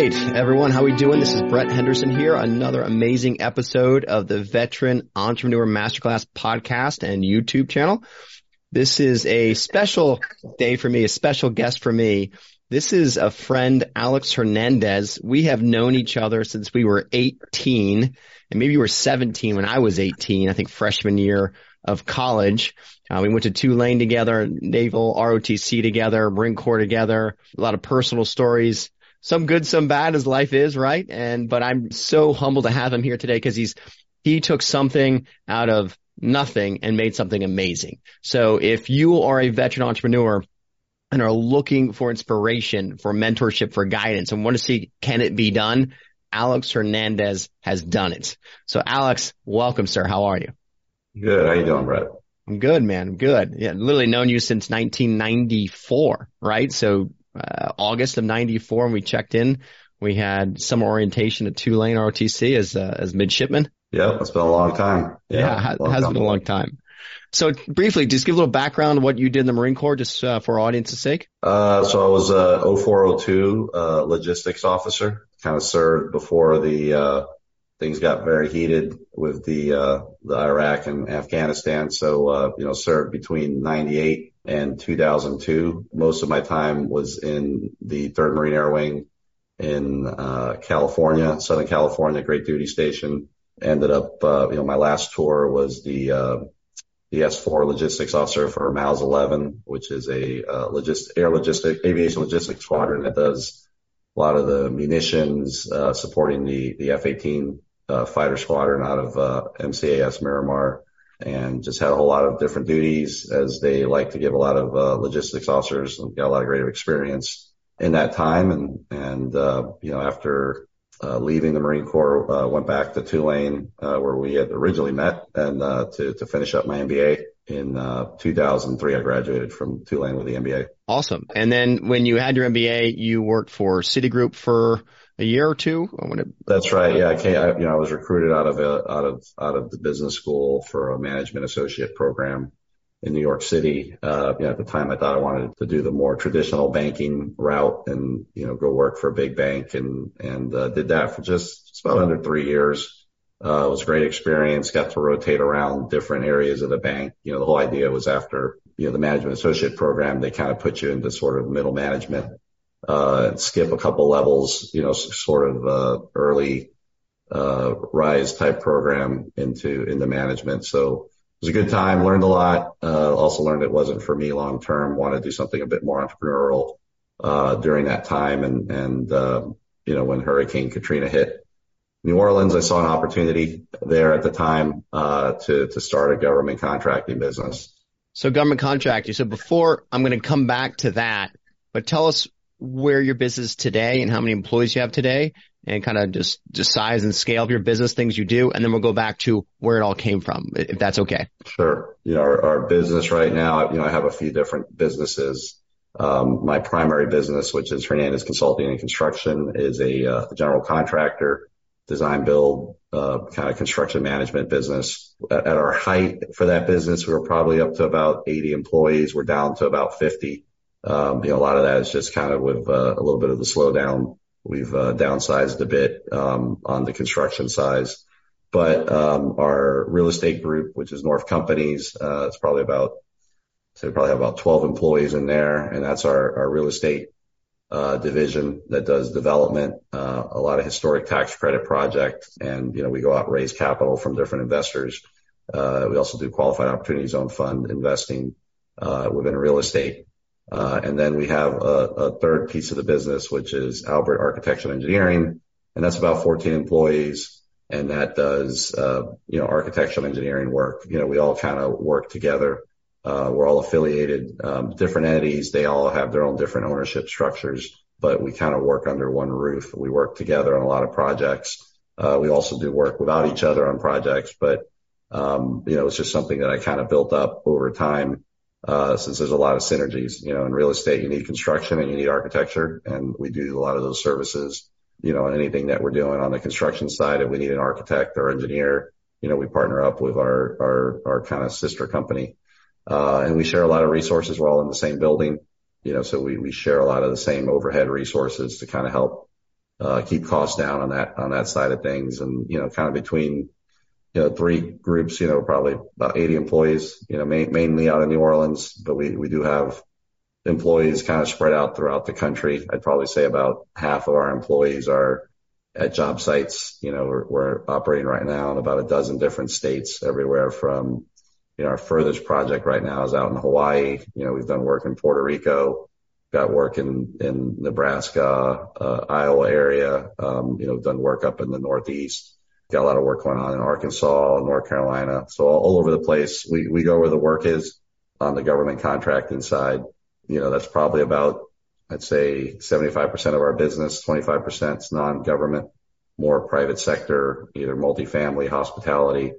right, everyone. How we doing? This is Brett Henderson here. Another amazing episode of the Veteran Entrepreneur Masterclass podcast and YouTube channel. This is a special day for me, a special guest for me. This is a friend, Alex Hernandez. We have known each other since we were 18, and maybe you were 17 when I was 18, I think freshman year of college. We went to Tulane together, Naval ROTC together, Marine Corps together, a lot of personal stories. Some good, some bad, as life is, right? But I'm so humbled to have him here today because he took something out of nothing and made something amazing. So if you are a veteran entrepreneur and are looking for inspiration, for mentorship, for guidance, and want to see can it be done, Alex Hernandez has done it. So Alex, welcome, sir. How are you? Good. How you doing, Brett? I'm good, man. I'm good. Yeah, literally known you since 1994, right? So August of 94, when we checked in, we had summer orientation at Tulane ROTC as midshipman. Yeah, it's been a long time. Yeah, it has been a long time. So briefly, just give a little background on what you did in the Marine Corps, just for audience's sake. So I was 0402 logistics officer, kind of served before the things got very heated with the Iraq and Afghanistan. So served between 98 and 2002. Most of my time was in the 3rd Marine Air Wing in California, Southern California, Great Duty Station. Ended up, my last tour was the S4 logistics officer for MALS-11, which is a aviation logistics squadron that does a lot of the munitions, supporting the F-18 fighter squadron out of MCAS Miramar, and just had a whole lot of different duties, as they like to give a lot of logistics officers, and got a lot of greater experience in that time. And after leaving the Marine Corps, went back to Tulane, where we had originally met, and to finish up my MBA. In 2003, I graduated from Tulane with the MBA. Awesome. And then when you had your MBA, you worked for Citigroup for a year or two? That's right. Yeah. I was recruited out of the business school for a management associate program in New York City. At the time, I thought I wanted to do the more traditional banking route and, go work for a big bank, and did that for just about under 3 years. It was a great experience. Got to rotate around different areas of the bank. The whole idea was after, the management associate program, they kind of put you into sort of middle management, skip a couple levels, sort of, early, rise type program into management. So it was a good time. Learned a lot. Also learned it wasn't for me long term. Wanted to do something a bit more entrepreneurial, during that time. And when Hurricane Katrina hit New Orleans, I saw an opportunity there at the time, to start a government contracting business. So government contracting. So before, I'm going to come back to that, but tell us where your business is today and how many employees you have today, and kind of just size and scale of your business, things you do. And then we'll go back to where it all came from, if that's okay. Sure. Our business right now, I have a few different businesses. My primary business, which is Hernandez Consulting and Construction, is a general contractor, design build, kind of construction management business. At our height for that business, we were probably up to about 80 employees. We're down to about 50. A lot of that is just kind of with a little bit of the slowdown. We've downsized a bit, on the construction size, but, our real estate group, which is North Companies, it's probably have about 12 employees in there. And that's our real estate division that does development, a lot of historic tax credit project. And, we go out and raise capital from different investors. We also do qualified opportunity zone fund investing, within real estate. And then we have a third piece of the business, which is Albert Architectural Engineering. And that's about 14 employees. And that does, architectural engineering work. We all kind of work together. We're all affiliated, different entities. They all have their own different ownership structures, but we kind of work under one roof. We work together on a lot of projects. We also do work without each other on projects, but, it's just something that I kind of built up over time, since there's a lot of synergies. In real estate, you need construction and you need architecture, and we do a lot of those services. And anything that we're doing on the construction side, if we need an architect or engineer, we partner up with our kind of sister company. And we share a lot of resources. We're all in the same building, so we share a lot of the same overhead resources to kind of help keep costs down on that side of things. And, you know, kind of between, you know, three groups, you know, probably about 80 employees, you know, mainly out of New Orleans, but we do have employees kind of spread out throughout the country. I'd probably say about half of our employees are at job sites. You know, we're operating right now in about a dozen different states, everywhere from, you know, our furthest project right now is out in Hawaii. You know, we've done work in Puerto Rico, got work in Nebraska, Iowa area, you know, done work up in the Northeast. Got a lot of work going on in Arkansas, North Carolina. So all over the place. We go where the work is on the government contracting side. You know, that's probably about, I'd say 75% of our business, 25% is non-government, more private sector, either multifamily, hospitality.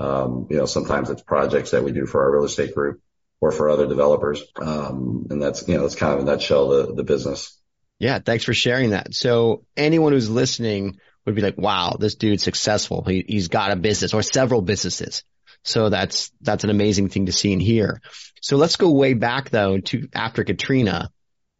You know, sometimes it's projects that we do for our real estate group or for other developers. And that's, you know, that's kind of in a nutshell, the business. Yeah. Thanks for sharing that. So anyone who's listening would be like, wow, this dude's successful. He's got a business or several businesses. So that's an amazing thing to see and hear. So let's go way back though to after Katrina.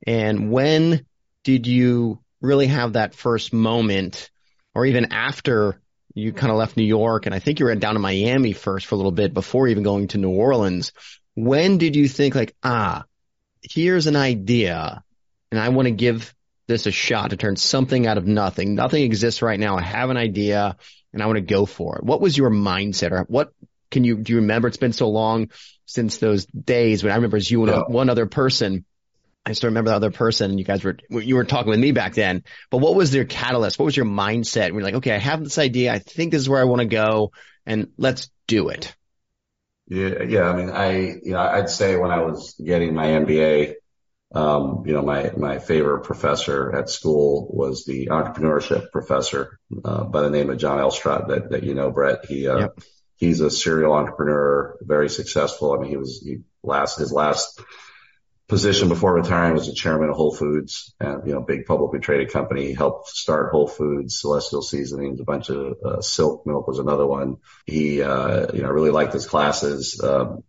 And when did you really have that first moment, or even after you kind of left New York? And I think you were down in Miami first for a little bit before even going to New Orleans. When did you think like, here's an idea and I want to give this a shot to turn something out of nothing. Nothing exists right now. I have an idea and I want to go for it. What was your mindset, or what can you, do you remember? It's been so long since those days when I remember it was you and one other person. I still remember the other person, and you were talking with me back then, but what was their catalyst? What was your mindset? We're like, okay, I have this idea. I think this is where I want to go, and let's do it. Yeah. I mean, I'd say when I was getting my MBA, you know, my favorite professor at school was the entrepreneurship professor, by the name of John Elstrott that you know, Brett. He's a serial entrepreneur, very successful. I mean, his last position before retiring was the chairman of Whole Foods, and, you know, big publicly traded company. He helped start Whole Foods, Celestial Seasonings, a bunch of Silk Milk was another one. He, you know, really liked his classes,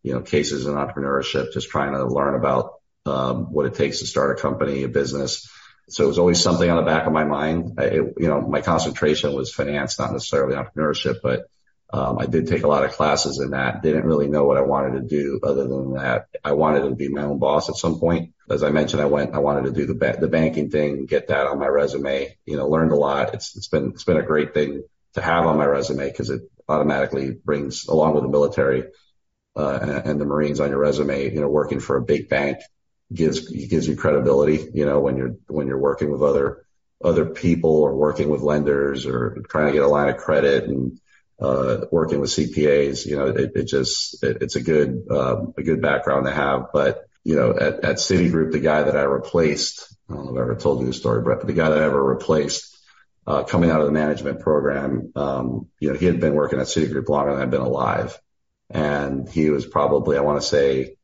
you know, cases in entrepreneurship, just trying to learn about what it takes to start a company, a business. So it was always something on the back of my mind. You know, my concentration was finance, not necessarily entrepreneurship, but I did take a lot of classes in that. Didn't really know what I wanted to do other than that. I wanted to be my own boss at some point. As I mentioned, I wanted to do the banking thing, get that on my resume, you know, learned a lot. It's been a great thing to have on my resume because it automatically brings along with the military, and the Marines on your resume, you know, working for a big bank gives you credibility, you know, when you're working with other people or working with lenders or trying to get a line of credit and, working with CPAs, you know, it's a good background to have. But, you know, at Citigroup, the guy that I replaced, I don't know if I ever told you this story, Brett, but the guy that I ever replaced, coming out of the management program, you know, he had been working at Citigroup longer than I'd been alive. And he was probably, I want to say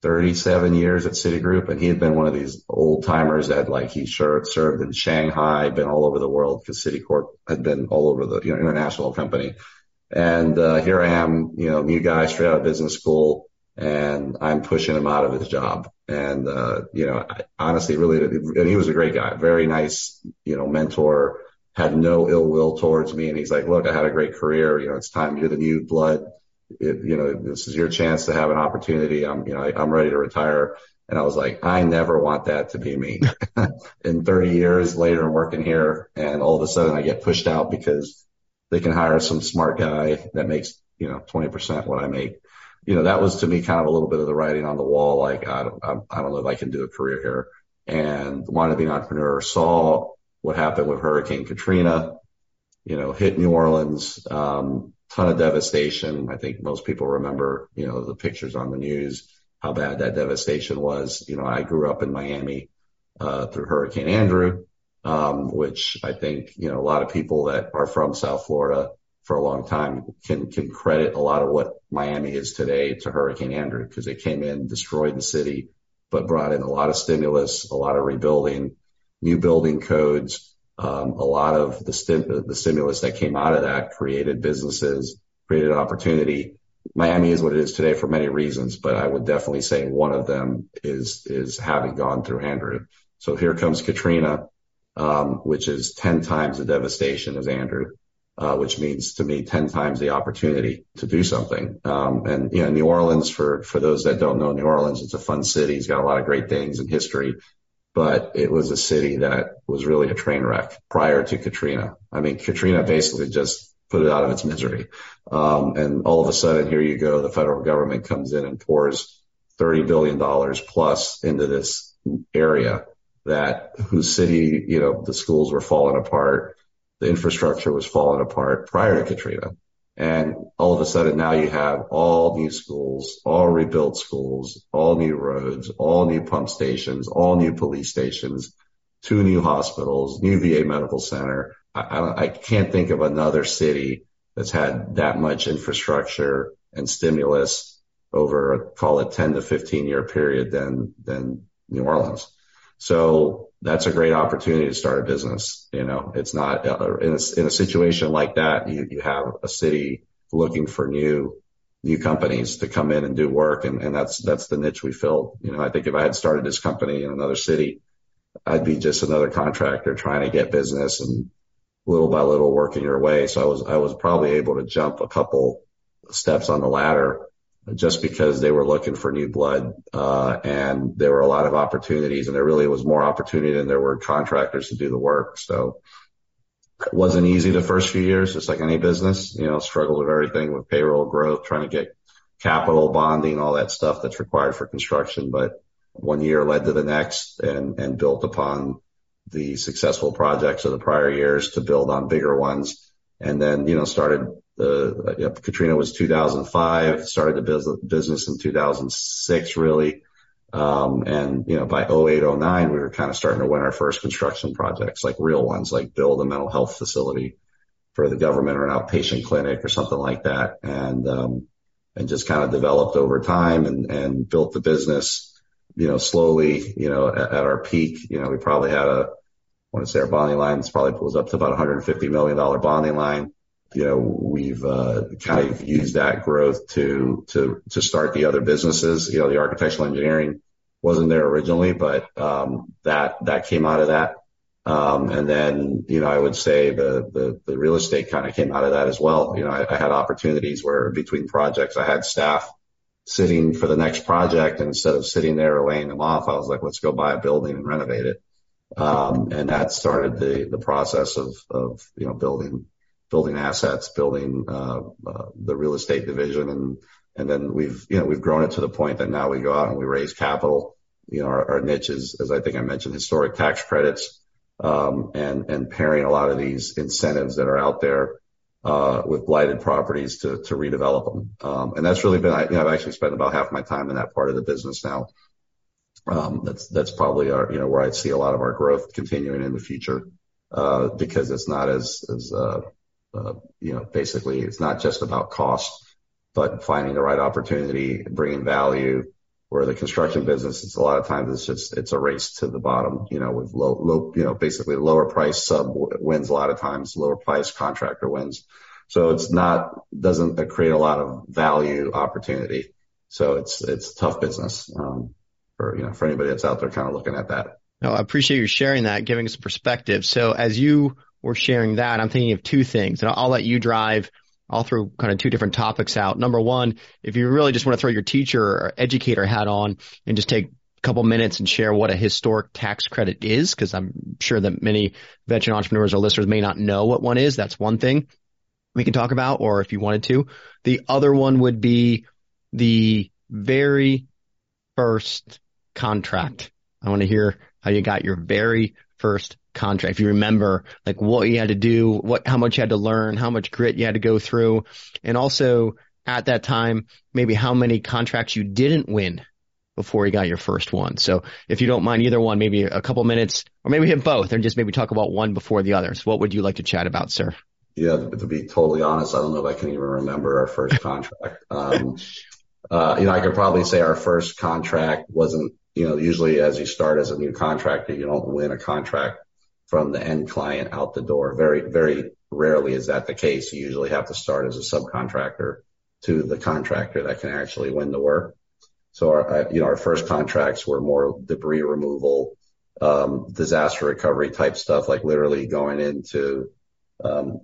37 years at Citigroup. And he had been one of these old timers that, like, he served in Shanghai, been all over the world because Citicorp had been all over the, you know, international company. And, here I am, you know, new guy straight out of business school, and I'm pushing him out of his job. And, you know, I honestly really, and he was a great guy, very nice, you know, mentor, had no ill will towards me. And he's like, look, I had a great career. You know, it's time, you're the new blood. You know, this is your chance to have an opportunity. I'm ready to retire. And I was like, I never want that to be me. And 30 years later, I'm working here, and all of a sudden I get pushed out because they can hire some smart guy that makes, you know, 20% what I make. You know, that was to me kind of a little bit of the writing on the wall. Like, I don't know if I can do a career here, and wanted to be an entrepreneur. Saw what happened with Hurricane Katrina, you know, hit New Orleans, ton of devastation. I think most people remember, you know, the pictures on the news, how bad that devastation was. You know, I grew up in Miami, through Hurricane Andrew, which I think, you know, a lot of people that are from South Florida for a long time can credit a lot of what Miami is today to Hurricane Andrew, because it came in, destroyed the city, but brought in a lot of stimulus, a lot of rebuilding, new building codes. A lot of the stimulus that came out of that created businesses, created opportunity. Miami is what it is today for many reasons, but I would definitely say one of them is having gone through Andrew. So here comes Katrina. which is 10 times the devastation as Andrew, which means to me 10 times the opportunity to do something. And you know, New Orleans, for those that don't know New Orleans, it's a fun city. It's got a lot of great things and history, but it was a city that was really a train wreck prior to Katrina. I mean, Katrina basically just put it out of its misery. And all of a sudden, here you go, the federal government comes in and pours $30 billion plus into this area that whose city, you know, the schools were falling apart, the infrastructure was falling apart prior to Katrina. And all of a sudden now you have all new schools, all rebuilt schools, all new roads, all new pump stations, all new police stations, 2 new hospitals, new VA medical center. I can't think of another city that's had that much infrastructure and stimulus over, call it 10 to 15 year period than New Orleans. So that's a great opportunity to start a business. You know, it's not in a situation like that, you have a city looking for new companies to come in and do work. And that's the niche we filled. You know, I think if I had started this company in another city, I'd be just another contractor trying to get business and little by little working your way. So I was probably able to jump a couple steps on the ladder just because they were looking for new blood. And there were a lot of opportunities, and there really was more opportunity than there were contractors to do the work. So it wasn't easy the first few years, just like any business, you know, struggled with everything with payroll growth, trying to get capital bonding, all that stuff that's required for construction. But one year led to the next and built upon the successful projects of the prior years to build on bigger ones. And then, you know, started Katrina was 2005, started the business in 2006, really. And, you know, by 08, 09, we were kind of starting to win our first construction projects, like real ones, like build a mental health facility for the government or an outpatient clinic or something like that. And just kind of developed over time and built the business, you know, slowly, you know, at our peak, you know, we probably had our bonding line was up to about $150 million bonding line. You know, we've kind of used that growth to start the other businesses. You know, the architectural engineering wasn't there originally, but that came out of that. And then, you know, I would say the real estate kind of came out of that as well. You know, I had opportunities where between projects I had staff sitting for the next project, and instead of sitting there or laying them off, I was like, let's go buy a building and renovate it. And that started the process of, you know, building assets, building the real estate division. And then we've grown it to the point that now we go out and we raise capital. You know, our niche is, as I think I mentioned, historic tax credits, and pairing a lot of these incentives that are out there with blighted properties to redevelop them. And that's really been, you know, I've actually spent about half my time in that part of the business now. That's probably our, you know, where I see a lot of our growth continuing in the future, because it's not as you know, basically it's not just about cost, but finding the right opportunity, bringing value. Where the construction business, it's a lot of times it's a race to the bottom, you know, with low, you know, basically lower price sub wins a lot of times, lower price contractor wins. So it's doesn't create a lot of value opportunity. So it's tough business, for, you know, for anybody that's out there kind of looking at that. No, I appreciate you sharing that, giving us perspective. So as you were sharing that, I'm thinking of 2 things, and I'll let you drive all through kind of 2 different topics out. Number one, if you really just want to throw your teacher or educator hat on and just take a couple minutes and share what a historic tax credit is, because I'm sure that many veteran entrepreneurs or listeners may not know what one is. That's one thing we can talk about, or if you wanted to. The other one would be the very first contract. I want to hear how you got your very first contract. If you remember, like what you had to do, how much you had to learn, how much grit you had to go through, and also at that time, maybe how many contracts you didn't win before you got your first one. So if you don't mind either one, maybe a couple minutes, or maybe hit both, and just maybe talk about one before the other. So what would you like to chat about, sir? Yeah, to be totally honest, I don't know if I can even remember our first contract. You know, I could probably say our first contract wasn't, you know, usually as you start as a new contractor, you don't win a contract from the end client out the door. Very, very rarely is that the case. You usually have to start as a subcontractor to the contractor that can actually win the work. So our first contracts were more debris removal, disaster recovery type stuff, like literally going into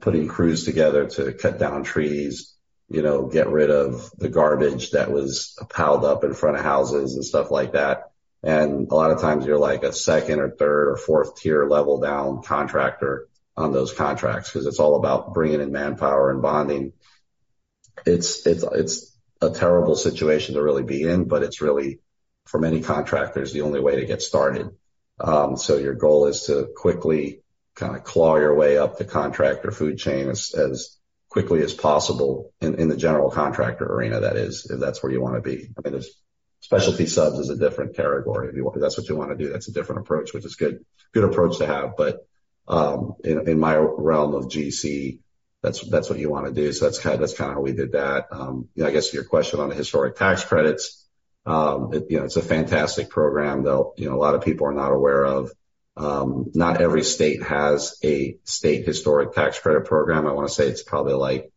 putting crews together to cut down trees, you know, get rid of the garbage that was piled up in front of houses and stuff like that. And a lot of times you're like a second or third or fourth tier level down contractor on those contracts, because it's all about bringing in manpower and bonding. It's a terrible situation to really be in, but it's really, for many contractors, the only way to get started. So your goal is to quickly kind of claw your way up the contractor food chain as quickly as possible in the general contractor arena, that is, if that's where you want to be. I mean, there's specialty subs is a different category. If that's what you want to do, that's a different approach, which is good approach to have. But in my realm of GC, that's what you want to do. So that's kind of how we did that. I guess your question on the historic tax credits, it's a fantastic program that, a lot of people are not aware of. Not every state has a state historic tax credit program. I want to say it's probably like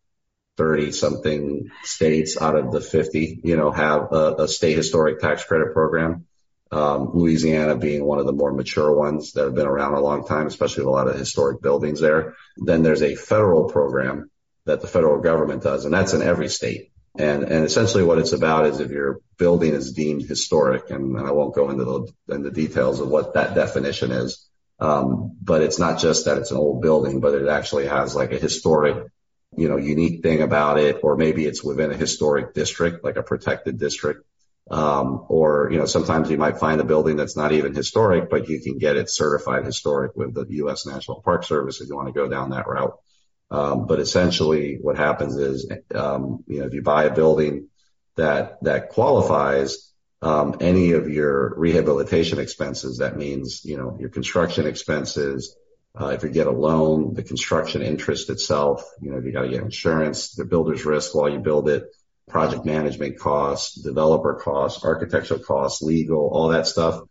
30 something states out of the 50, have a state historic tax credit program. Louisiana being one of the more mature ones that have been around a long time, especially with a lot of historic buildings there. Then there's a federal program that the federal government does, and that's in every state. And essentially what it's about is if your building is deemed historic, and I won't go into the details of what that definition is, but it's not just that it's an old building, but it actually has like a historic, unique thing about it, or maybe it's within a historic district, like a protected district. Or sometimes you might find a building that's not even historic, but you can get it certified historic with the U.S. National Park Service if you want to go down that route. But essentially what happens is, if you buy a building that qualifies, any of your rehabilitation expenses, that means, your construction expenses, if you get a loan, the construction interest itself, if you got to get insurance, the builder's risk while you build it, project management costs, developer costs, architectural costs, legal, all that stuff,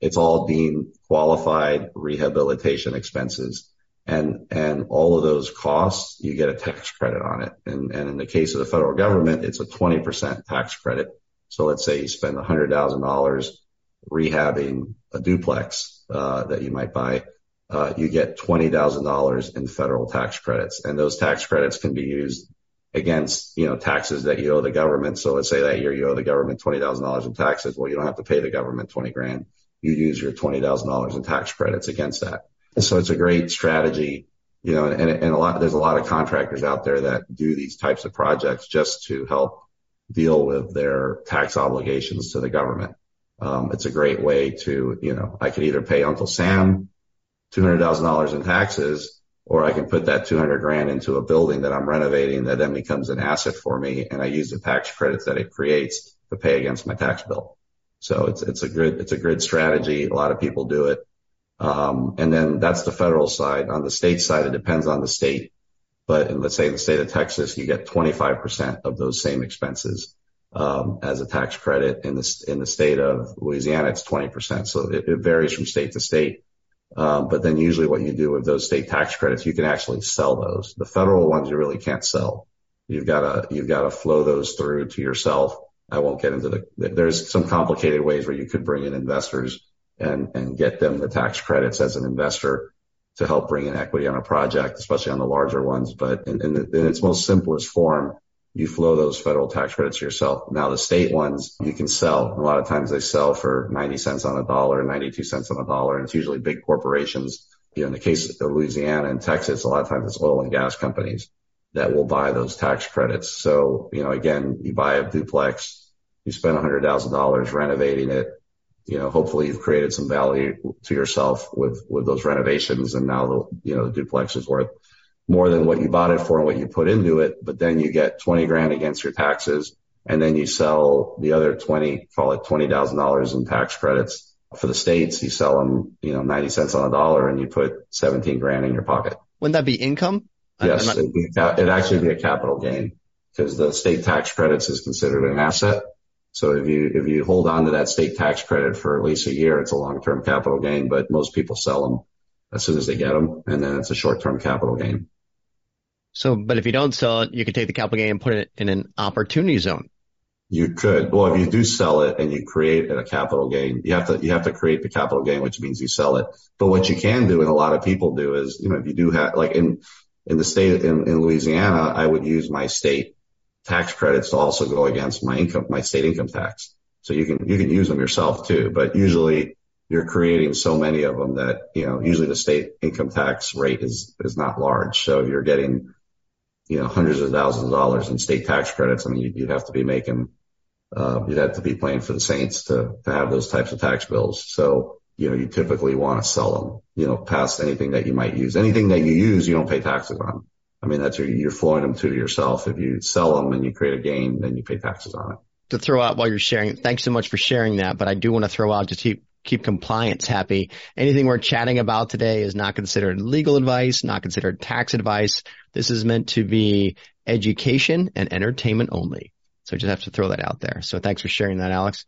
it's all deemed qualified rehabilitation expenses. And all of those costs, you get a tax credit on it. And in the case of the federal government, it's a 20% tax credit. So let's say you spend $100,000 rehabbing a duplex, that you might buy, you get $20,000 in federal tax credits. And those tax credits can be used against, taxes that you owe the government. So let's say that year you owe the government $20,000 in taxes. Well, you don't have to pay the government $20,000. You use your $20,000 in tax credits against that. So it's a great strategy, and there's a lot of contractors out there that do these types of projects just to help deal with their tax obligations to the government. It's a great way to, I could either pay Uncle Sam $200,000 in taxes, or I can put that $200,000 into a building that I'm renovating that then becomes an asset for me, and I use the tax credits that it creates to pay against my tax bill. So it's a good strategy. A lot of people do it. And then that's the federal side. On the state side, it depends on the state. But let's say in the state of Texas, you get 25% of those same expenses, as a tax credit. In the state of Louisiana, it's 20%. So it varies from state to state. But then usually what you do with those state tax credits, you can actually sell those. The federal ones you really can't sell. You've got to flow those through to yourself. I won't get into there's some complicated ways where you could bring in investors and get them the tax credits as an investor to help bring in equity on a project, especially on the larger ones. But in its most simplest form, you flow those federal tax credits yourself. Now the state ones you can sell. A lot of times they sell for 90 cents on a dollar, 92 cents on a dollar. And it's usually big corporations. In the case of Louisiana and Texas, a lot of times it's oil and gas companies that will buy those tax credits. So, again, you buy a duplex, you spend $100,000 renovating it. Hopefully you've created some value to yourself with those renovations. And now, the duplex is worth more than what you bought it for and what you put into it. But then you get $20,000 against your taxes. And then you sell the other 20, call it $20,000 in tax credits for the states. You sell them, 90 cents on a dollar, and you put $17,000 in your pocket. Wouldn't that be income? Yes. It'd actually be a capital gain, because the state tax credits is considered an asset. So if you hold on to that state tax credit for at least a year, it's a long-term capital gain, but most people sell them as soon as they get them, and then it's a short-term capital gain. But if you don't sell it, you can take the capital gain and put it in an opportunity zone. You could. Well, if you do sell it and you create a capital gain, you have to create the capital gain, which means you sell it. But what you can do, and a lot of people do, is, you know, if you do have, like in the state, in Louisiana, I would use my state tax credits to also go against my income, my state income tax. So you can use them yourself too, but usually you're creating so many of them that, you know, usually the state income tax rate is not large. So if you're getting, you know, hundreds of thousands of dollars in state tax credits, I mean, you'd have to be making, you'd have to be playing for the Saints to have those types of tax bills. So, you know, you typically want to sell them, you know, past anything that you might use. Anything that you use, you don't pay taxes on. I mean, that's you're flowing them to yourself. If you sell them and you create a gain, then you pay taxes on it. To throw out while you're sharing, thanks so much for sharing that, but I do want to throw out, just keep compliance happy. Anything we're chatting about today is not considered legal advice, not considered tax advice. This is meant to be education and entertainment only. So just have to throw that out there. So thanks for sharing that, Alex.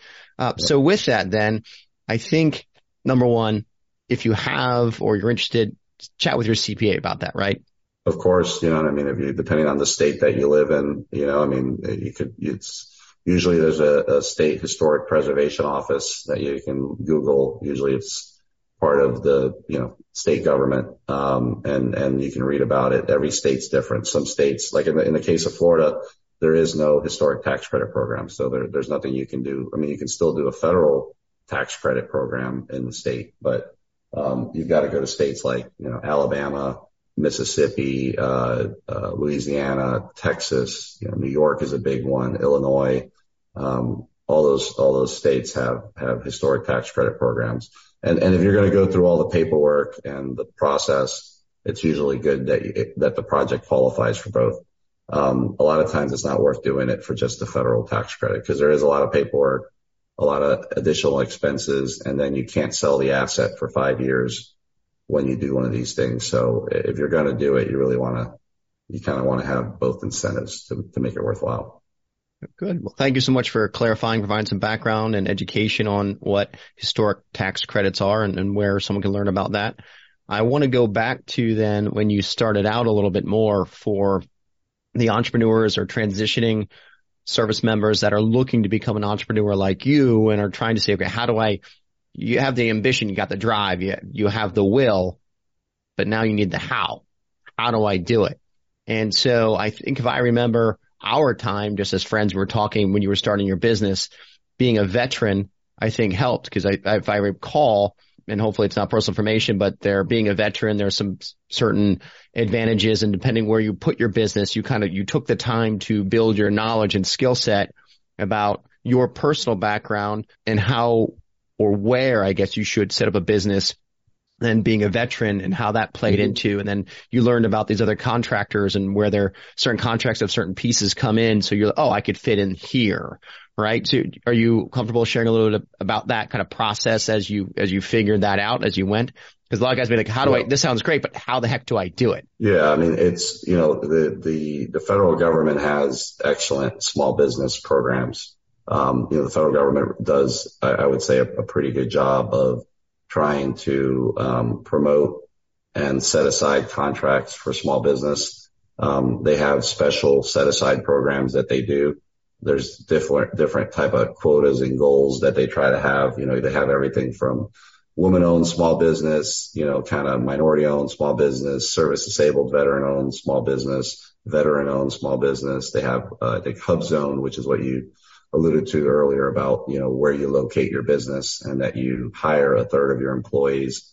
So with that, then, I think number one, if you have or you're interested, chat with your CPA about that, right? Of course, you know what I mean. If you, depending on the state that you live in, you know, I mean, it's usually there's a state historic preservation office that you can Google. Usually it's part of the, you know, state government. And you can read about it. Every state's different. Some states, like in the case of Florida, there is no historic tax credit program. So there's nothing you can do. I mean, you can still do a federal tax credit program in the state, but, you've got to go to states like, you know, Alabama, Mississippi, Louisiana, Texas, you know, New York is a big one, Illinois. All those states have historic tax credit programs. And if you're going to go through all the paperwork and the process, it's usually good that the project qualifies for both. A lot of times it's not worth doing it for just the federal tax credit because there is a lot of paperwork, a lot of additional expenses, and then you can't sell the asset for 5 years when you do one of these things. So if you're going to do it, you kind of want to have both incentives to make it worthwhile. Good. Well, thank you so much for clarifying, providing some background and education on what historic tax credits are and where someone can learn about that. I want to go back to then when you started out a little bit more for the entrepreneurs or transitioning service members that are looking to become an entrepreneur like you and are trying to say, okay, you have the ambition, you got the drive, you have the will, but now you need the how. How do I do it? And so I think if I remember our time, just as friends, we were talking when you were starting your business, being a veteran, I think helped because if I recall, and hopefully it's not personal information, but there being a veteran, there's some certain advantages, and depending where you put your business, you took the time to build your knowledge and skill set about your personal background and how or where I guess you should set up a business and being a veteran and how that played into. And then you learned about these other contractors and where there certain contracts of certain pieces come in. So you're like, oh, I could fit in here, right? So are you comfortable sharing a little bit about that kind of process as you figured that out as you went? Because a lot of guys be like, this sounds great, but how the heck do I do it? Yeah. I mean, it's, you know, the federal government has excellent small business programs. You know, the federal government does, I would say, a pretty good job of trying to promote and set aside contracts for small business. They have special set aside programs that they do. There's different type of quotas and goals that they try to have. You know, they have everything from woman-owned small business, you know, kind of minority-owned small business, service-disabled veteran-owned small business, veteran-owned small business. They have, I think, HubZone, which is what you alluded to earlier about, you know, where you locate your business and that you hire a third of your employees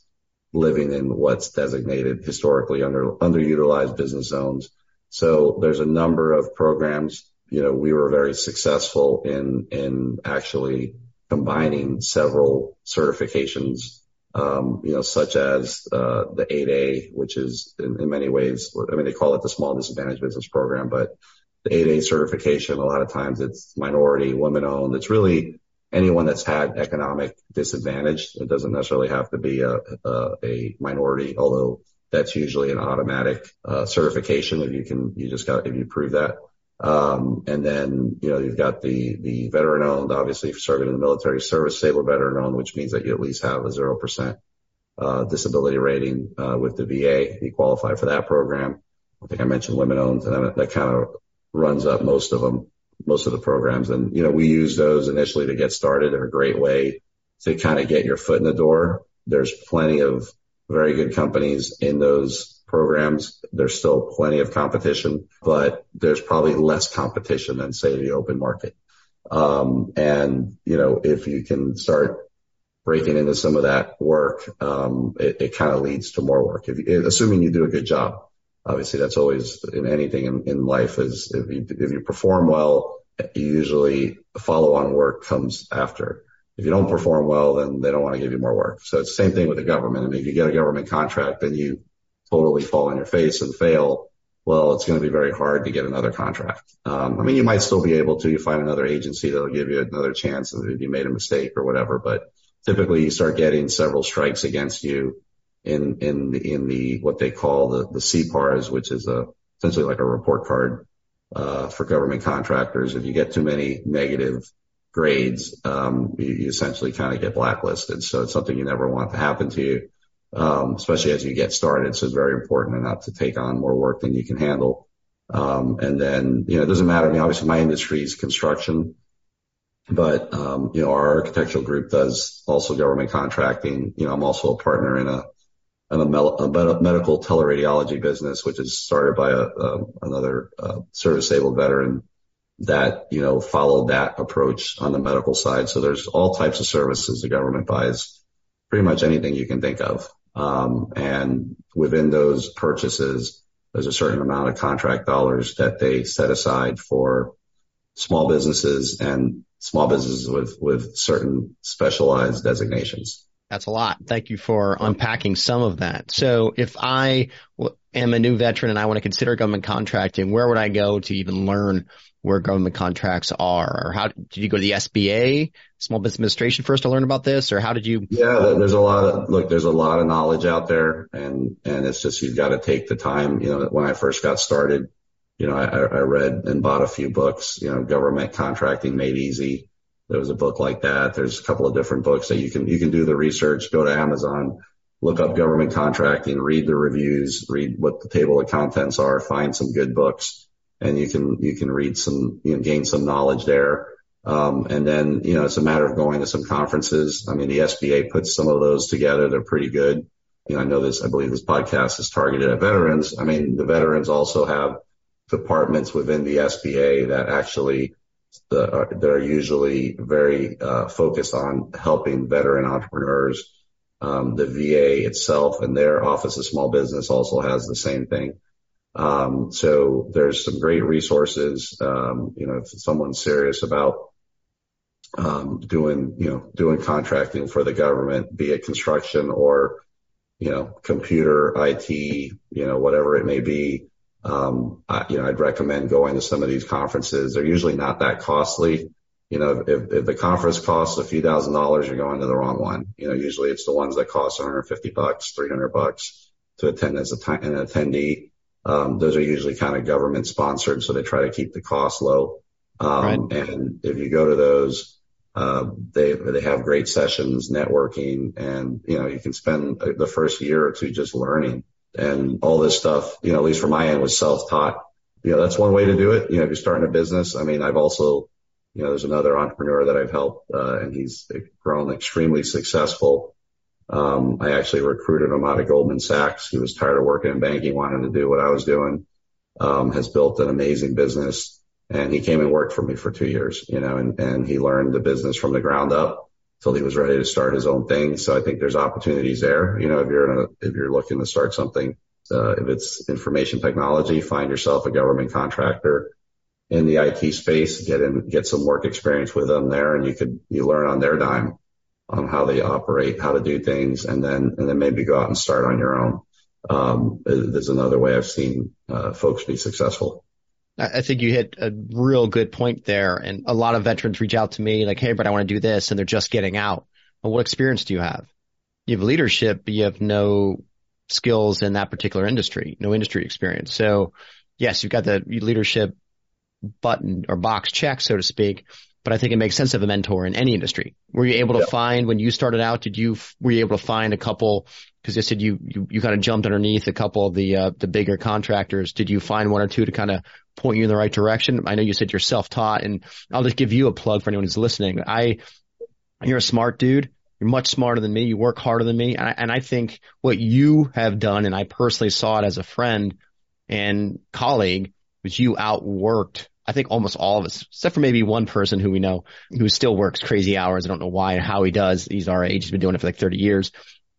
living in what's designated historically underutilized business zones. So there's a number of programs. You know, we were very successful in actually combining several certifications, you know, such as the 8A, which is in many ways, I mean, they call it the Small Disadvantaged Business Program, but the 8A certification, a lot of times it's minority, women-owned. It's really anyone that's had economic disadvantage. It doesn't necessarily have to be a minority, although that's usually an automatic certification if you prove that. And then, you know, you've got the veteran-owned, obviously, serving in the military, service-disabled veteran-owned, which means that you at least have a 0% disability rating with the VA. You qualify for that program. I think I mentioned women-owned, and that kind of runs up most of them. most of the programs. And, you know, we use those initially to get started. They're a great way to kind of get your foot in the door. There's plenty of very good companies in those programs. There's still plenty of competition, but there's probably less competition than, say, the open market. And, you know, if you can start breaking into some of that work, it kind of leads to more work. Assuming you do a good job. Obviously, that's always in anything in life, is if you perform well, you usually follow on work comes after. If you don't perform well, then they don't want to give you more work. So it's the same thing with the government. I mean, if you get a government contract and you totally fall on your face and fail, well, it's going to be very hard to get another contract. I mean, you might still be able to. You find another agency that'll give you another chance if you made a mistake or whatever. But typically, you start getting several strikes against you in the what they call the CPARS, which is essentially like a report card for government contractors. If you get too many negative grades, you essentially kind of get blacklisted. So it's something you never want to happen to you, especially as you get started. So it's very important not to take on more work than you can handle. And then, you know, it doesn't matter. I mean, obviously my industry is construction, but, you know, our architectural group does also government contracting. You know, I'm also a partner in a medical teleradiology business, which is started by another service-disabled veteran that, you know, followed that approach on the medical side. So there's all types of services the government buys, pretty much anything you can think of. And within those purchases, there's a certain amount of contract dollars that they set aside for small businesses and small businesses with certain specialized designations. That's a lot. Thank you for unpacking some of that. So if I am a new veteran and I want to consider government contracting, where would I go to even learn where government contracts are? Or how did you go to the SBA, Small Business Administration, first to learn about this? Or how did you? Yeah, there's a lot of knowledge out there, and it's just, you've got to take the time. You know, when I first got started, you know, I read and bought a few books, you know, Government Contracting Made Easy. There was a book like that. There's a couple of different books that you can do the research, go to Amazon, look up government contracting, read the reviews, read what the table of contents are, find some good books, and you can read some, you know, gain some knowledge there. And then, you know, it's a matter of going to some conferences. I mean, the SBA puts some of those together. They're pretty good. You know, I know this, I believe this podcast is targeted at veterans. I mean, the veterans also have departments within the SBA that actually they're usually very focused on helping veteran entrepreneurs. The VA itself and their Office of Small Business also has the same thing. So there's some great resources. You know, if someone's serious about doing contracting for the government, be it construction or, you know, computer, IT, you know, whatever it may be. You know, I'd recommend going to some of these conferences. They're usually not that costly. You know, if the conference costs a few $1000s, you're going to the wrong one. You know, usually it's the ones that cost $150, $300 to attend as an attendee. Those are usually kind of government sponsored, so they try to keep the cost low. Right. And if you go to those, they have great sessions, networking, and, you know, you can spend the first year or two just learning. And all this stuff, you know, at least from my end, was self-taught. You know, that's one way to do it. You know, if you're starting a business, I mean, I've also, you know, there's another entrepreneur that I've helped, and he's grown extremely successful. I actually recruited him out of Goldman Sachs. He was tired of working in banking, wanted to do what I was doing, has built an amazing business, and he came and worked for me for 2 years, you know, and he learned the business from the ground up till he was ready to start his own thing. So I think there's opportunities there. You know, if you're looking to start something, if it's information technology, find yourself a government contractor in the IT space, get some work experience with them there, and you learn on their dime on how they operate, how to do things, and then maybe go out and start on your own. There's another way I've seen folks be successful. I think you hit a real good point there. And a lot of veterans reach out to me like, hey, but I want to do this. And they're just getting out. Well, what experience do you have? You have leadership, but you have no skills in that particular industry, no industry experience. So yes, you've got the leadership button or box check, so to speak. But I think it makes sense of a mentor in any industry. Were you able to find, when you started out, were you able to find a couple Because I said you kind of jumped underneath a couple of the bigger contractors. Did you find one or two to kind of point you in the right direction? I know you said you're self-taught, and I'll just give you a plug for anyone who's listening. You're a smart dude. You're much smarter than me. You work harder than me. And I think what you have done, and I personally saw it as a friend and colleague, was you outworked, I think, almost all of us, except for maybe one person who we know who still works crazy hours. I don't know why and how he does. He's our age. He's been doing it for like 30 years.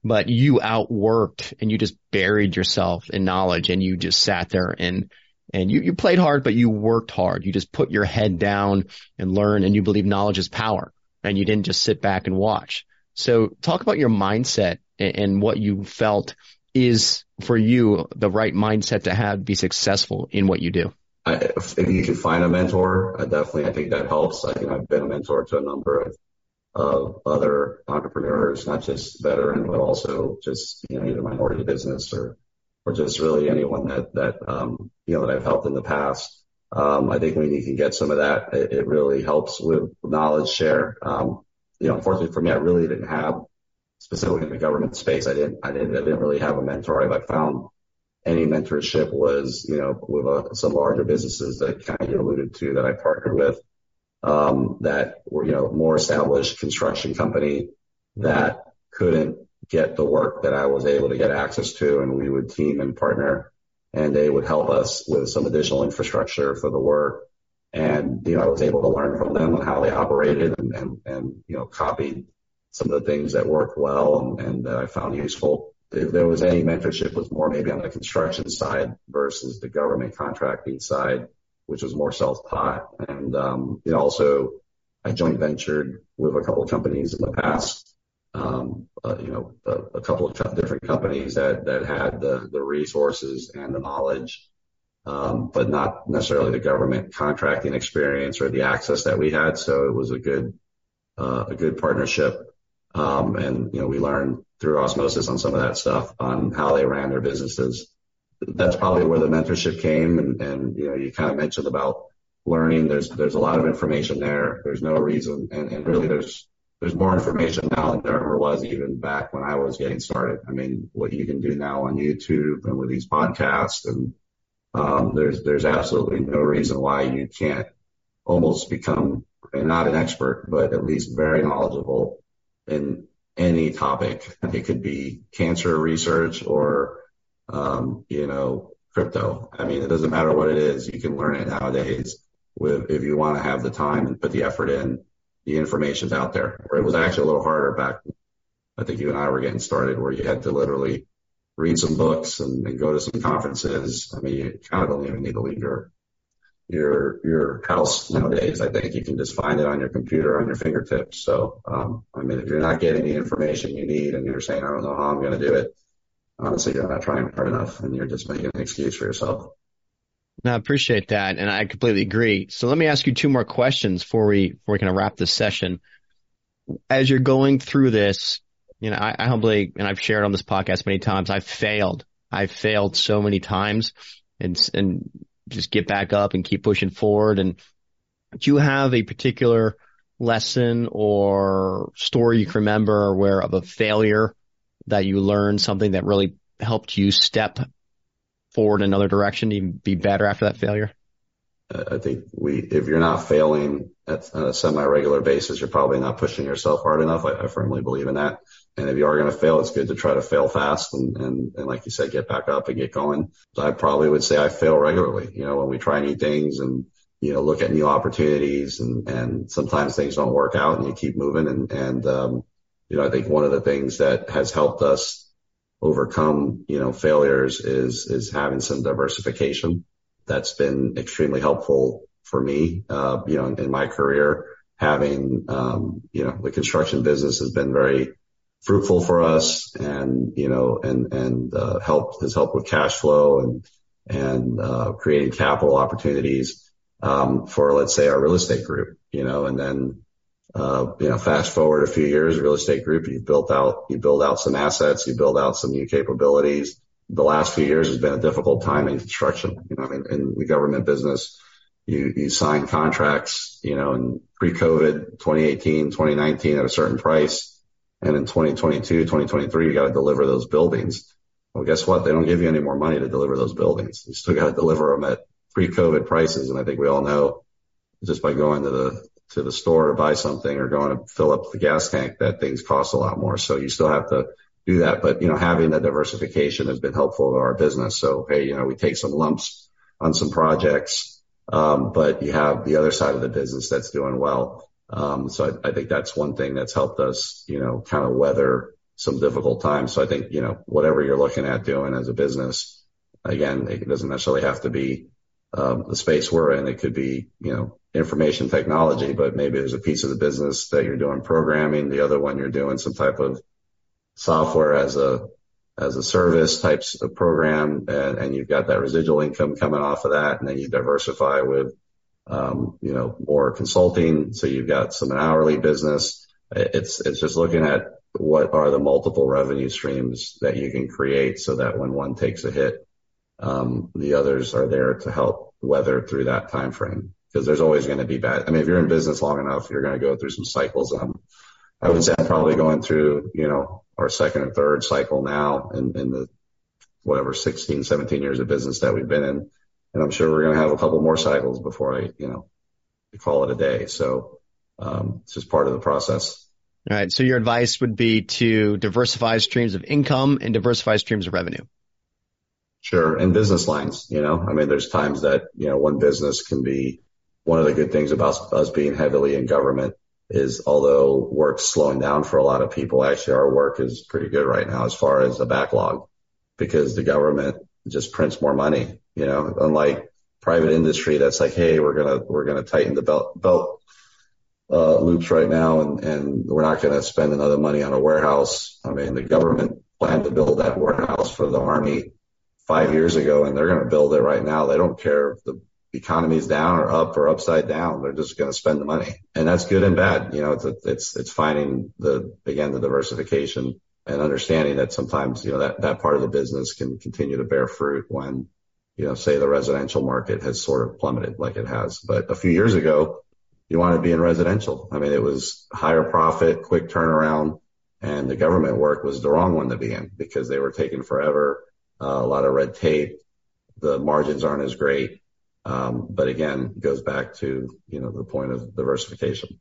But you outworked, and you just buried yourself in knowledge, and you just sat there and you played hard, but you worked hard. You just put your head down and learn, and you believe knowledge is power, and you didn't just sit back and watch. So talk about your mindset and what you felt is for you the right mindset to have to be successful in what you do. If you could find a mentor, I think that helps. I think I've been a mentor to a number of other entrepreneurs, not just veteran, but also just, either minority business or just really anyone that I've helped in the past. I think when you can get some of that, it really helps with knowledge share. Unfortunately for me, I really didn't have, specifically in the government space, I didn't really have a mentor. If I found any mentorship was, with some larger businesses that kind of alluded to that I partnered with. That were, more established construction company that couldn't get the work that I was able to get access to. And we would team and partner, and they would help us with some additional infrastructure for the work. And, I was able to learn from them on how they operated and copied some of the things that worked well and that I found useful. If there was any mentorship, it was more maybe on the construction side versus the government contracting side, which was more self-taught. And, also I joint ventured with a couple of companies in the past, a couple of different companies that had the resources and the knowledge, but not necessarily the government contracting experience or the access that we had. So it was a good partnership. And we learned through osmosis on some of that stuff on how they ran their businesses. That's probably where the mentorship came. And you kind of mentioned about learning. There's a lot of information there. There's no reason. And really there's more information now than there ever was even back when I was getting started. I mean, what you can do now on YouTube and with these podcasts, and there's absolutely no reason why you can't almost become, and not an expert, but at least very knowledgeable in any topic. It could be cancer research or crypto. I mean, it doesn't matter what it is. You can learn it nowadays if you want to have the time and put the effort in. The information's out there. Or it was actually a little harder back. I think you and I were getting started where you had to literally read some books and go to some conferences. I mean, you kind of don't even need to leave your house nowadays. I think you can just find it on your computer, on your fingertips. So, if you're not getting the information you need and you're saying, I don't know how I'm going to do it, honestly, you're not trying hard enough, and you're just making an excuse for yourself. No, I appreciate that, and I completely agree. So let me ask you two more questions before we kind of wrap this session. As you're going through this, I humbly, and I've shared on this podcast many times, I've failed so many times, and just get back up and keep pushing forward. And do you have a particular lesson or story you can remember where of a failure that you learned something that really helped you step forward in another direction, even be better after that failure? I think if you're not failing on a semi-regular basis, you're probably not pushing yourself hard enough. I firmly believe in that. And if you are going to fail, it's good to try to fail fast and like you said, get back up and get going. So I probably would say I fail regularly, when we try new things and, look at new opportunities and sometimes things don't work out and you keep moving and I think one of the things that has helped us overcome, failures is having some diversification. That's been extremely helpful for me, in my career. Having, the construction business has been very fruitful for us and has helped with cash flow and creating capital opportunities, for, let's say, our real estate group, and then, fast forward a few years, real estate group, you build out some assets, you build out some new capabilities. The last few years has been a difficult time in construction. In the government business, you sign contracts, in pre-COVID, 2018, 2019 at a certain price. And in 2022, 2023, you got to deliver those buildings. Well, guess what? They don't give you any more money to deliver those buildings. You still got to deliver them at pre-COVID prices. And I think we all know just by going to the store to buy something or going to fill up the gas tank that things cost a lot more. So you still have to do that. But, you know, having that diversification has been helpful to our business. So, hey, you know, we take some lumps on some projects, but you have the other side of the business that's doing well. So I think that's one thing that's helped us, you know, kind of weather some difficult times. So I think, you know, whatever you're looking at doing as a business, again, it doesn't necessarily have to be the space we're in. It could be, you know, information technology, but maybe there's a piece of the business that you're doing programming. The other one you're doing some type of software as a service types of program, and you've got that residual income coming off of that, and then you diversify with you know, more consulting. So you've got some an hourly business. It's just looking at what are the multiple revenue streams that you can create so that when one takes a hit, the others are there to help weather through that time frame. Because there's always going to be bad. I mean, if you're in business long enough, you're going to go through some cycles. I would say I'm probably going through, you know, our second or third cycle now in the whatever 16, 17 years of business that we've been in. And I'm sure we're going to have a couple more cycles before I, you know, call it a day. So, it's just part of the process. All right. So your advice would be to diversify streams of income and diversify streams of revenue. Sure. And business lines, you know, I mean, there's times that, you know, one business can be one of the good things about us being heavily in government is although work's slowing down for a lot of people, actually our work is pretty good right now as far as the backlog because the government just prints more money, you know, unlike private industry that's like, hey, we're going to tighten the belt loops right now. And we're not going to spend another money on a warehouse. I mean, the government planned to build that warehouse for the Army 5 years ago, and they're going to build it right now. They don't care if the economy's down or up or upside down. They're just going to spend the money. And that's good and bad. You know, it's finding the diversification and understanding that sometimes, you know, that part of the business can continue to bear fruit when, you know, say the residential market has sort of plummeted like it has. But a few years ago, you wanted to be in residential. I mean, it was higher profit, quick turnaround, and the government work was the wrong one to be in because they were taking forever, a lot of red tape. The margins aren't as great. But again, it goes back to, you know, the point of diversification.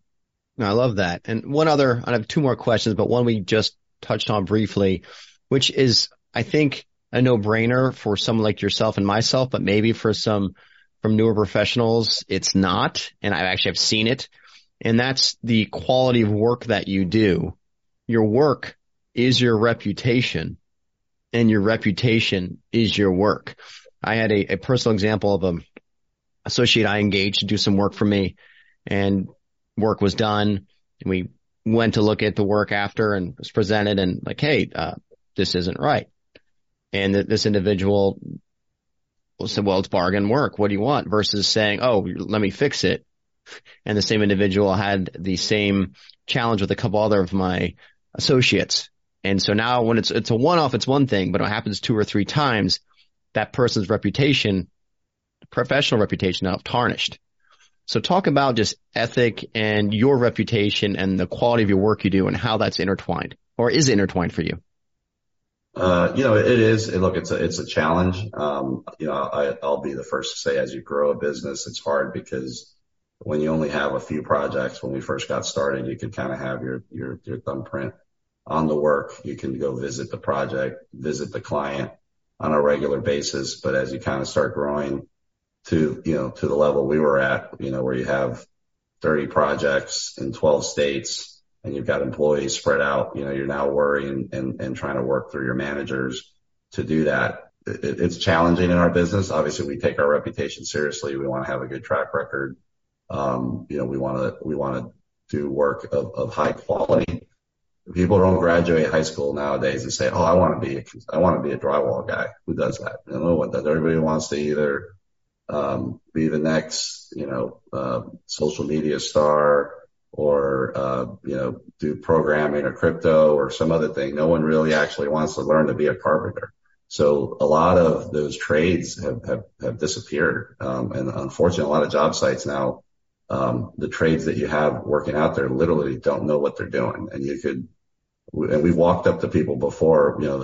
No, I love that. And one other, I have two more questions, but one we just touched on briefly, which is, I think, a no-brainer for someone like yourself and myself, but maybe for some from newer professionals, it's not. And I actually have seen it. And that's the quality of work that you do. Your work is your reputation, and your reputation is your work. I had a personal example of an associate I engaged to do some work for me, and work was done, and we went to look at the work after and was presented and like, hey, this isn't right. And this individual said, well, it's bargain work. What do you want? Versus saying, oh, let me fix it. And the same individual had the same challenge with a couple other of my associates. And so now when it's a one-off, it's one thing, but it happens two or three times, that person's reputation, professional reputation, now tarnished. So talk about just ethic and your reputation and the quality of your work you do and how that's intertwined, or is it intertwined for you? You know, it is. And look, it's a challenge. You know, I'll be the first to say as you grow a business, it's hard because when you only have a few projects, when we first got started, you could kind of have your thumbprint on the work. You can go visit the project, visit the client on a regular basis. But as you kind of start growing to, you know, to the level we were at, you know, where you have 30 projects in 12 states and you've got employees spread out, you know, you're now worrying and trying to work through your managers to do that. It's challenging in our business. Obviously we take our reputation seriously. We want to have a good track record. You know, we want to do work of high quality. People don't graduate high school nowadays and say, oh, I want to be a drywall guy. Who does that? You know, no one does. Everybody wants to either, be the next, you know, social media star or, you know, do programming or crypto or some other thing. No one really actually wants to learn to be a carpenter. So a lot of those trades have disappeared. And unfortunately, a lot of job sites now, the trades that you have working out there literally don't know what they're doing. And you could And we've walked up to people before, you know,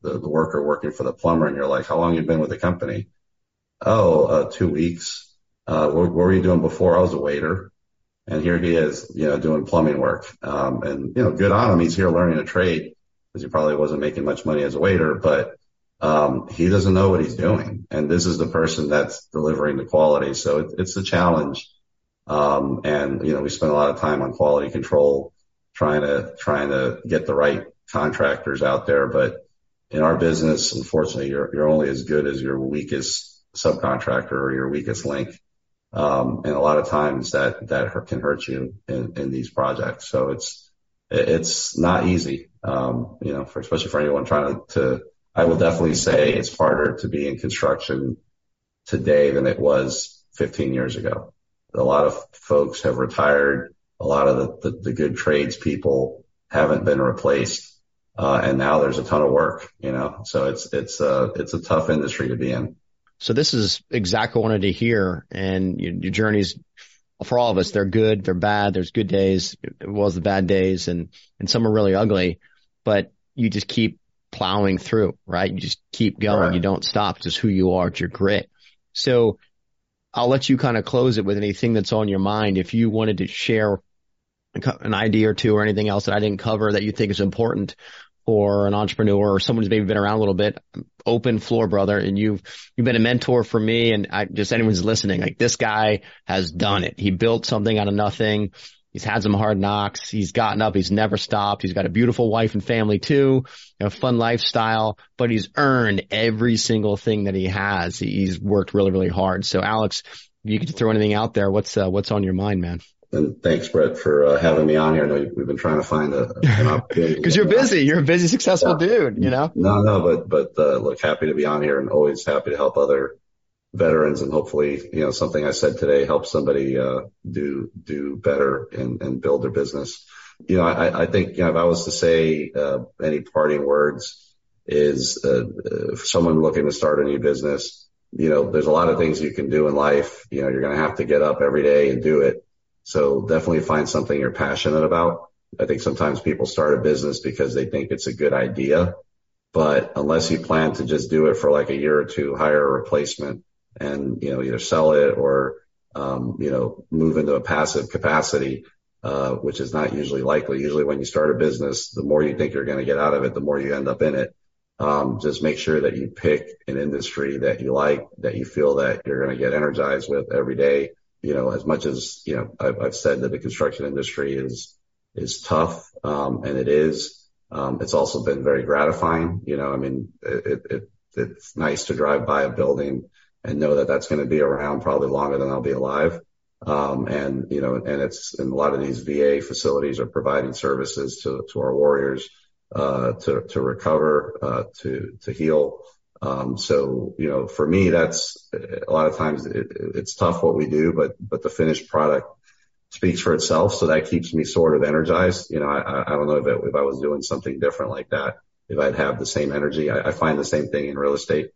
the worker working for the plumber, and you're like, how long have you been with the company? Oh, 2 weeks. What were you doing before? I was a waiter. And here he is, you know, doing plumbing work. And, you know, good on him. He's here learning a trade because he probably wasn't making much money as a waiter, but he doesn't know what he's doing. And this is the person that's delivering the quality. So it's a challenge. And, you know, we spend a lot of time on quality control, trying to get the right contractors out there. But in our business, unfortunately, you're only as good as your weakest subcontractor or your weakest link. And a lot of times that can hurt you in these projects. So it's not easy. You know, especially for anyone trying to I will definitely say it's harder to be in construction today than it was 15 years ago. A lot of folks have retired. A lot of the good trades people haven't been replaced. And now there's a ton of work, you know, so it's a tough industry to be in. So this is exactly what I wanted to hear. And your journeys for all of us, they're good, they're bad. There's good days. It was the bad days and some are really ugly, but you just keep plowing through, right? You just keep going. Right. You don't stop. It's just who you are. It's your grit. So I'll let you kind of close it with anything that's on your mind. If you wanted to share an idea or two or anything else that I didn't cover that you think is important for an entrepreneur or someone who's maybe been around a little bit, open floor, brother. And you've been a mentor for me. And just anyone's listening, like this guy has done it. He built something out of nothing. He's had some hard knocks. He's gotten up. He's never stopped. He's got a beautiful wife and family too, a fun lifestyle, but he's earned every single thing that he has. He's worked really, really hard. So Alex, if you could throw anything out there, what's on your mind, man? And thanks, Brett, for having me on here. I know we've been trying to find an opportunity. Because you're busy. You're a busy, successful dude, you know? No, but look, happy to be on here and always happy to help other veterans, and hopefully, you know, something I said today helps somebody do better and build their business. You know, I think, you know, if I was to say any parting words is for someone looking to start a new business, you know, there's a lot of things you can do in life. You know, you're going to have to get up every day and do it. So definitely find something you're passionate about. I think sometimes people start a business because they think it's a good idea, but unless you plan to just do it for like a year or two, hire a replacement, and, you know, either sell it or, you know, move into a passive capacity, which is not usually likely. Usually when you start a business, the more you think you're going to get out of it, the more you end up in it. Just make sure that you pick an industry that you like, that you feel that you're going to get energized with every day. You know, as much as, you know, I've said that the construction industry is tough. And it is, it's also been very gratifying. You know, I mean, it's nice to drive by a building and know that that's going to be around probably longer than I'll be alive. And, you know, and a lot of these VA facilities are providing services to our warriors, to recover, to heal. So, you know, for me, that's a lot of times it's tough what we do, but the finished product speaks for itself. So that keeps me sort of energized. You know, I don't know if I was doing something different like that, if I'd have the same energy. I find the same thing in real estate.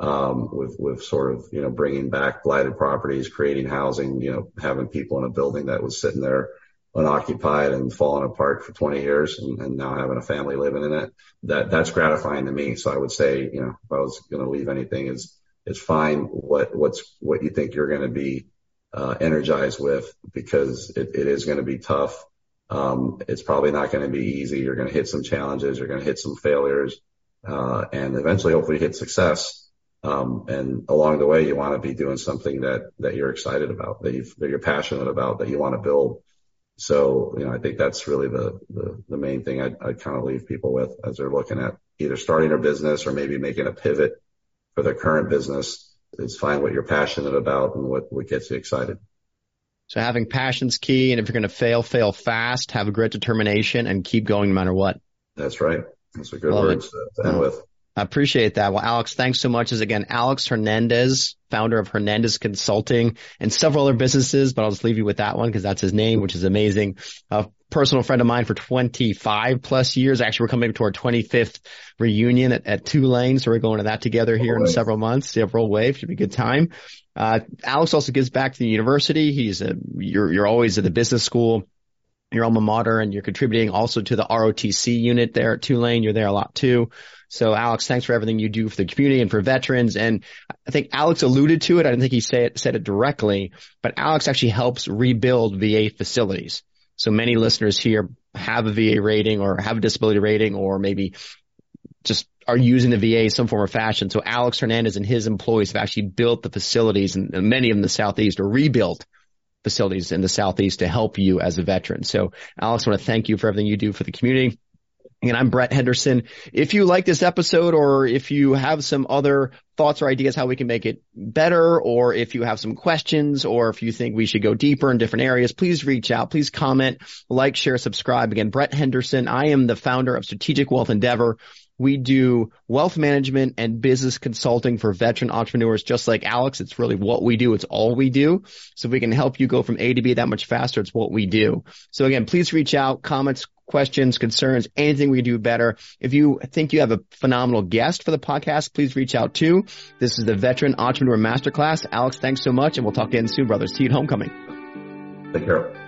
With sort of, you know, bringing back blighted properties, creating housing, you know, having people in a building that was sitting there unoccupied and falling apart for 20 years and now having a family living in it, that's gratifying to me. So I would say, you know, if I was going to leave anything is find what you think you're going to be, energized with, because it is going to be tough. It's probably not going to be easy. You're going to hit some challenges. You're going to hit some failures, and eventually hopefully hit success. And along the way, you want to be doing something that you're excited about, that you're passionate about, that you want to build. So, you know, I think that's really the main thing I'd kind of leave people with as they're looking at either starting a business or maybe making a pivot for their current business, is find what you're passionate about and what gets you excited. So having passion's key. And if you're going to fail, fail fast, have a great determination and keep going no matter what. That's right. That's a good word to end with. I appreciate that. Well, Alex, thanks so much. As again, Alex Hernandez, founder of Hernandez Consulting and several other businesses, but I'll just leave you with that one because that's his name, which is amazing. A personal friend of mine for 25 plus years. Actually, we're coming up to our 25th reunion at Tulane. So we're going to that together here in several months. Yeah, roll wave. Should be a good time. Alex also gives back to the university. You're always at the business school. your alma mater, and you're contributing also to the ROTC unit there at Tulane. You're there a lot too. So Alex, thanks for everything you do for the community and for veterans. And I think Alex alluded to it. I didn't think he said it directly, but Alex actually helps rebuild VA facilities. So many listeners here have a VA rating or have a disability rating, or maybe just are using the VA in some form or fashion. So Alex Hernandez and his employees have actually built the facilities, and many of them in the Southeast, or rebuilt facilities in the Southeast to help you as a veteran. So Alex, I want to thank you for everything you do for the community. And I'm Brett Henderson. If you like this episode, or if you have some other thoughts or ideas how we can make it better, or if you have some questions, or if you think we should go deeper in different areas, please reach out. Please comment, like, share, subscribe. Again, Brett Henderson. I am the founder of Strategic Wealth Endeavor. We do wealth management and business consulting for veteran entrepreneurs just like Alex. It's really what we do. It's all we do. So if we can help you go from A to B that much faster, it's what we do. So again, please reach out, comments, questions, concerns, anything we do better. If you think you have a phenomenal guest for the podcast, please reach out too. This is the Veteran Entrepreneur Masterclass. Alex, thanks so much, and we'll talk again soon, brother. See you at homecoming. Take care.